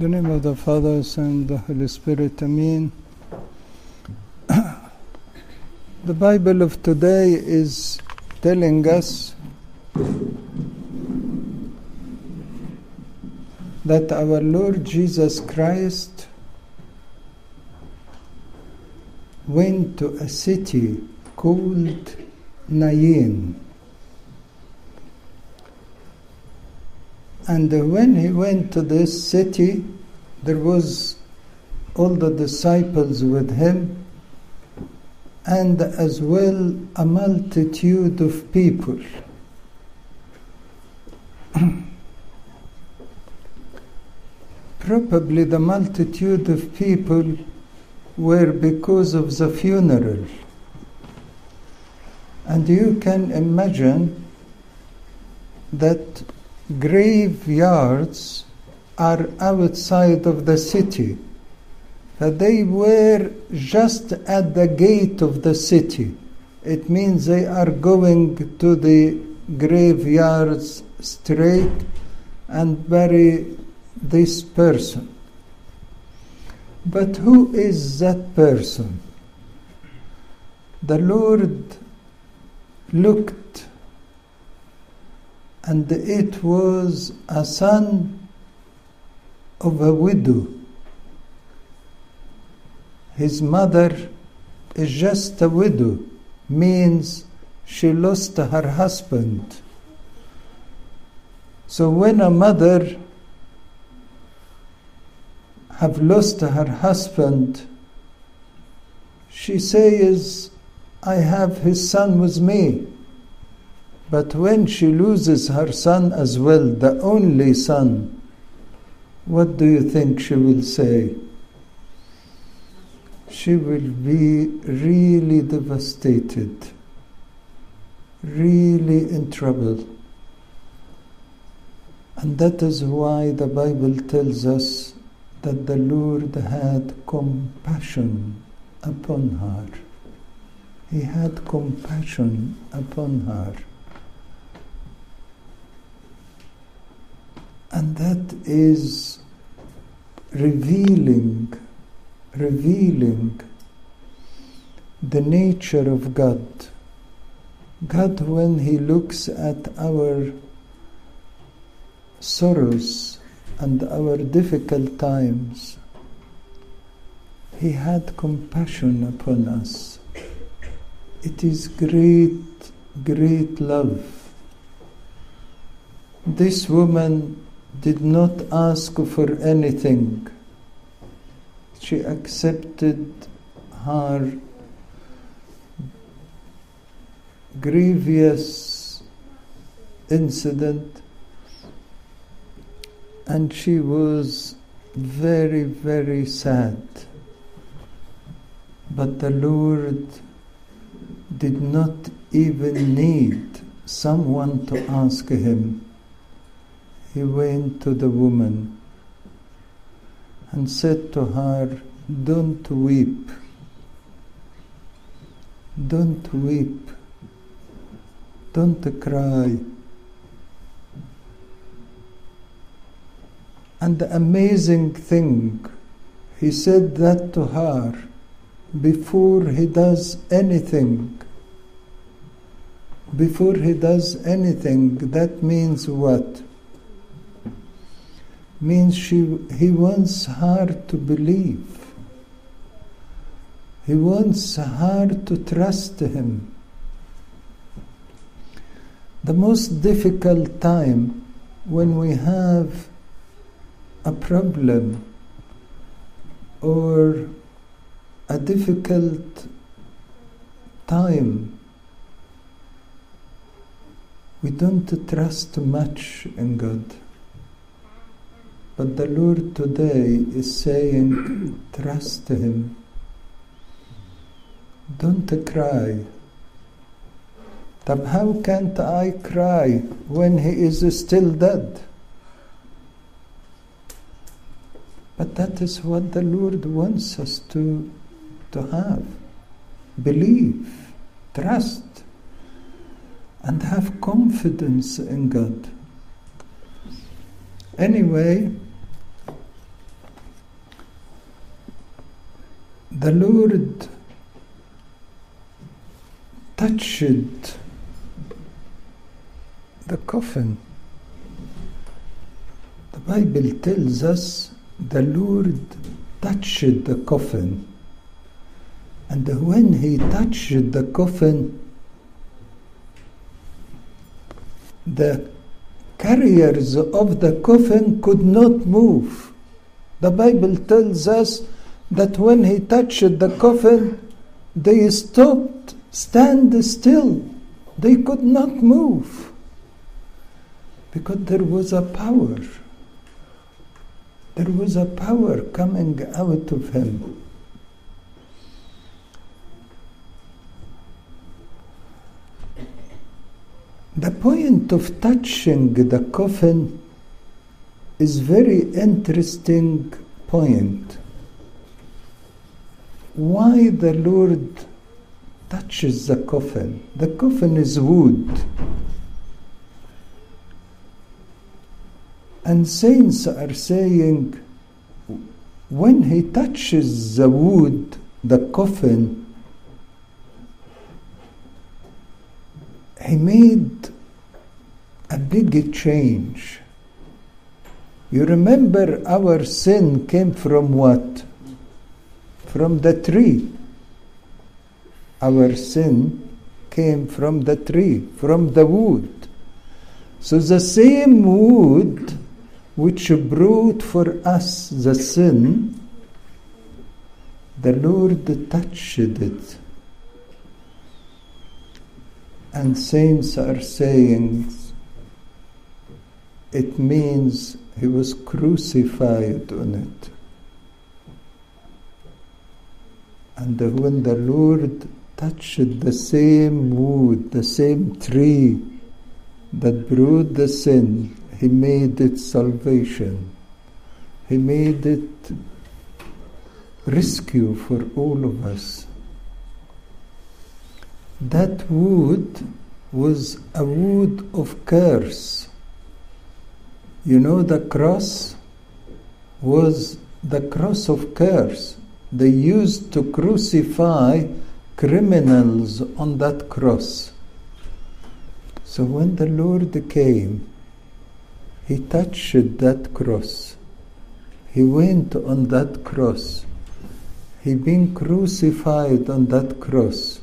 In the name of the Father, Son, the Holy Spirit, Amen. The Bible of today is telling us that our Lord Jesus Christ went to a city called Nain. And when he went to this city, there was all the disciples with him, and as well a multitude of people. Probably the multitude of people were because of the funeral. And you can imagine that graveyards are outside of the city. They were just at the gate of the city. It means they are going to the graveyards straight and bury this person. But who is that person? The Lord looked, and it was a son of a widow. His mother is just a widow, means she lost her husband. So when a mother have lost her husband, she says, I have his son with me. But when she loses her son as well, the only son, what do you think she will say? She will be really devastated, really in trouble. And that is why the Bible tells us that the Lord had compassion upon her. He had compassion upon her. And that is revealing the nature of God. God, when He looks at our sorrows and our difficult times, He had compassion upon us. It is great, great love. This woman did not ask for anything. She accepted her grievous incident, and she was very, very sad. But the Lord did not even need someone to ask Him. He went to the woman and said to her, don't weep. Don't weep. Don't cry. And the amazing thing, He said that to her before He does anything. Before He does anything, that means what? Means He wants her to believe. He wants her to trust Him. The most difficult time when we have a problem or a difficult time, we don't trust much in God. But the Lord today is saying, trust Him. Don't cry. But how can't I cry when He is still dead? But that is what the Lord wants us to have. Believe, trust, and have confidence in God. Anyway, the Lord touched the coffin. The Bible tells us the Lord touched the coffin. And when he touched the coffin, the carriers of the coffin could not move. The Bible tells us that when he touched the coffin, they stopped, stand still. They could not move. Because there was a power. There was a power coming out of him. The point of touching the coffin is very interesting point. Why the Lord touches the coffin? The coffin is wood. And saints are saying, when he touches the wood, the coffin, he made a big change. You remember our sin came from what? From the tree. Our sin came from the tree, from the wood. So the same wood which brought for us the sin, the Lord touched it. And saints are saying it means he was crucified on it. And when the Lord touched the same wood, the same tree that brought the sin, he made it salvation. He made it rescue for all of us. That wood was a wood of curse. You know, the cross was the cross of curse. They used to crucify criminals on that cross. So when the Lord came, he touched that cross. He went on that cross. He been crucified on that cross.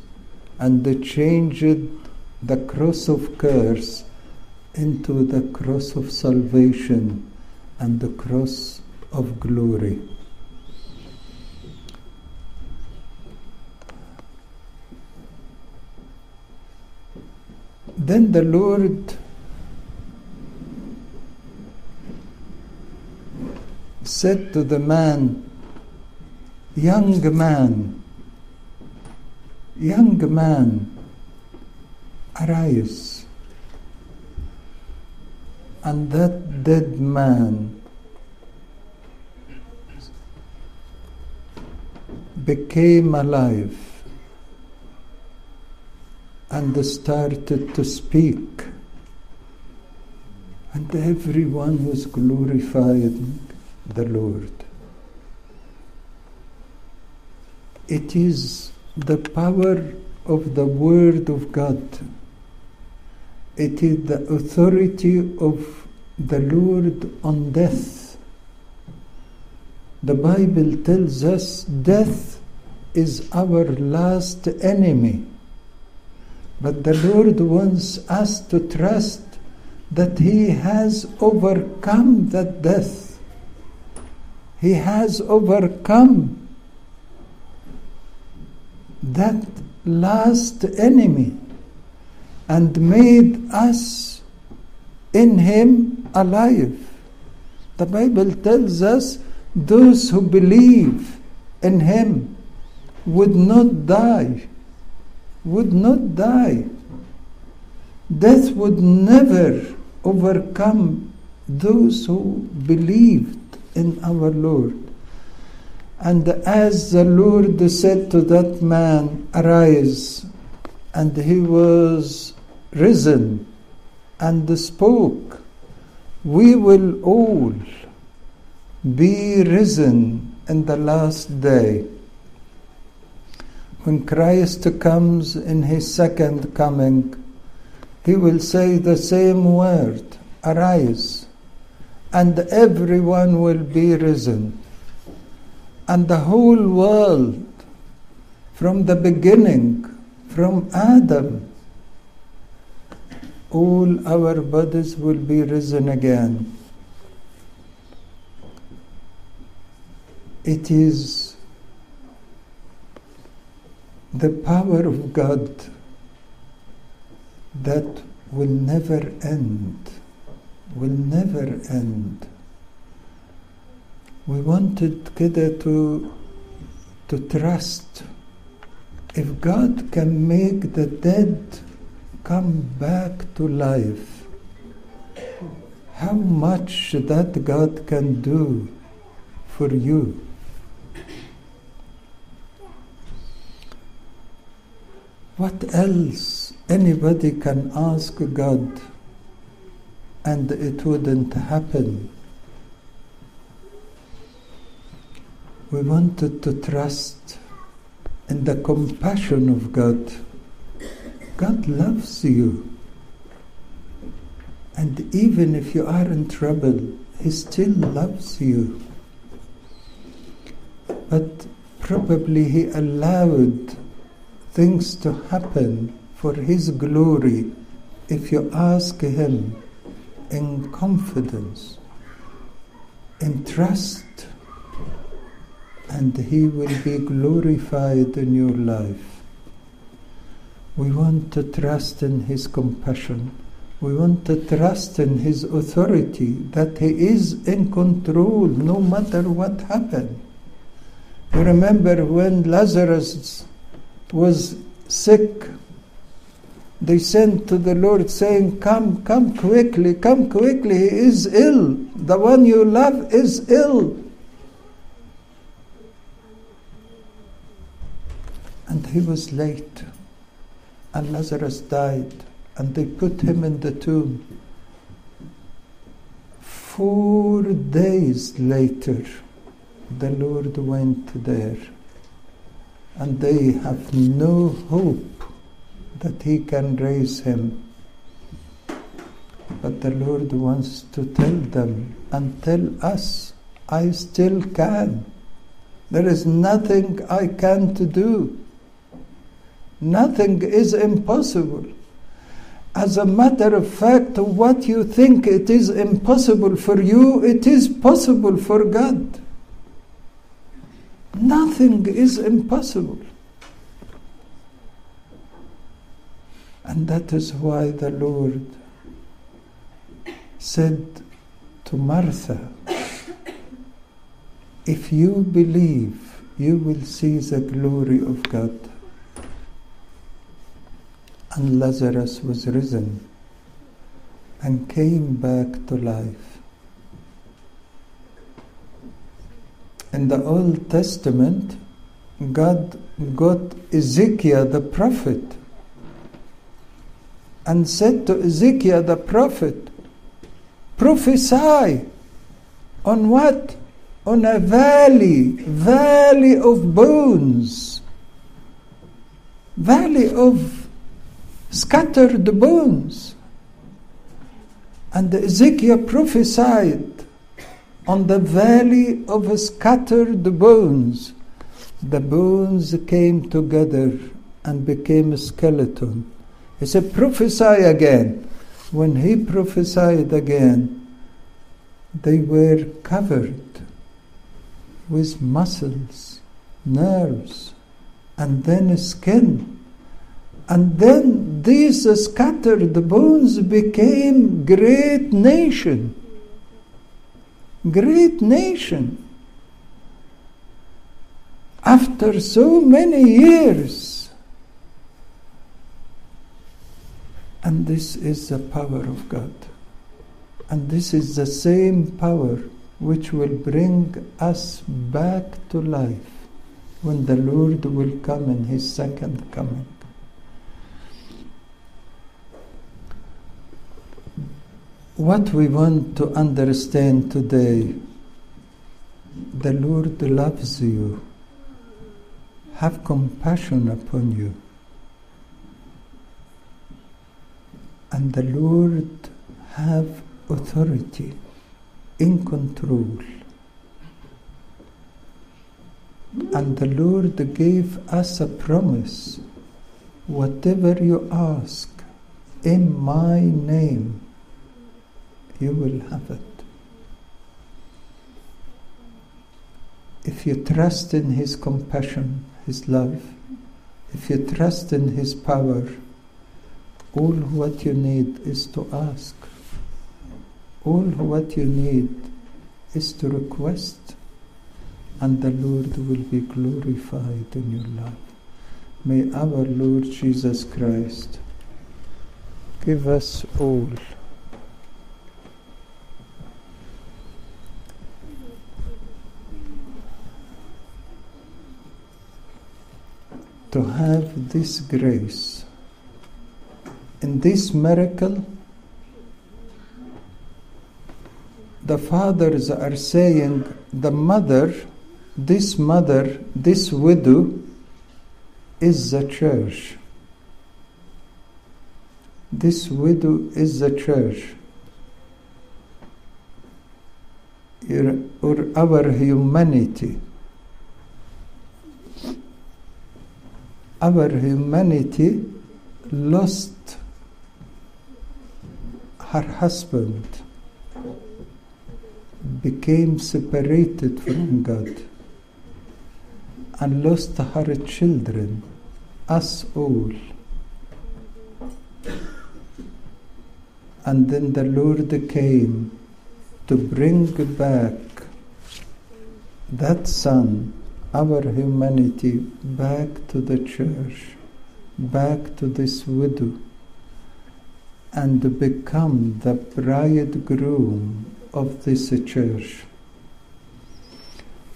And they changed the cross of curse into the cross of salvation and the cross of glory. Then the Lord said to the man, Young man, arise. And that dead man became alive and started to speak. And everyone was glorifying the Lord. It is the power of the Word of God. It is the authority of the Lord on death. The Bible tells us death is our last enemy. But the Lord wants us to trust that He has overcome that death. He has overcome that last enemy and made us in him alive. The Bible tells us those who believe in him would not die. Death would never overcome those who believed in our Lord. And as the Lord said to that man, arise, and he was risen and spoke, we will all be risen in the last day. When Christ comes in his second coming, he will say the same word, arise, and everyone will be risen. And the whole world, from the beginning, from Adam, all our bodies will be risen again. It is the power of God that will never end. We wanted Kida to trust. If God can make the dead come back to life, how much that God can do for you. What else anybody can ask God and it wouldn't happen? We wanted to trust in the compassion of God. God loves you. And even if you are in trouble, He still loves you. But probably He allowed things to happen for His glory if you ask Him in confidence, in trust, and He will be glorified in your life. We want to trust in His compassion. We want to trust in His authority, that He is in control no matter what happened. You remember when Lazarus was sick, they sent to the Lord saying, come quickly, he is ill. The one you love is ill. And he was late, and Lazarus died, and they put him in the tomb. 4 days later, the Lord went there. And they have no hope that He can raise him. But the Lord wants to tell them and tell us, I still can. There is nothing I can't do. Nothing is impossible. As a matter of fact, what you think it is impossible for you, it is possible for God. Nothing is impossible. And that is why the Lord said to Martha, if you believe, you will see the glory of God. And Lazarus was risen and came back to life. In the Old Testament, God got Ezekiel the prophet and said to Ezekiel the prophet, prophesy on what? On a valley of bones, valley of scattered bones. And Ezekiel prophesied on the valley of scattered bones. The bones came together and became a skeleton. He said, prophesy again. When he prophesied again, they were covered with muscles, nerves, and then skin. And then these scattered bones became great nation. After so many years. And this is the power of God. And this is the same power which will bring us back to life when the Lord will come in His second coming. What we want to understand today, the Lord loves you. have compassion upon you. And the Lord have authority, in control. And the Lord gave us a promise, whatever you ask in my name, you will have it. If you trust in His compassion, His love, if you trust in His power, all what you need is to ask. All what you need is to request, and the Lord will be glorified in your life. May our Lord Jesus Christ give us all to have this grace. In this miracle, the fathers are saying, the mother, this widow, is the church. This widow is the church. Or our humanity. Our humanity lost her husband, became separated from God, and lost her children, us all. And then the Lord came to bring back that son, our humanity, back to the church, back to this widow, and become the bridegroom of this church.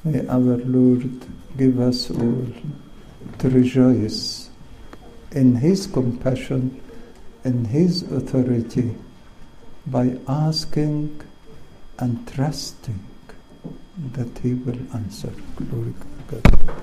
May our Lord give us all to rejoice in His compassion, in His authority, by asking and trusting that He will answer. Glory to God.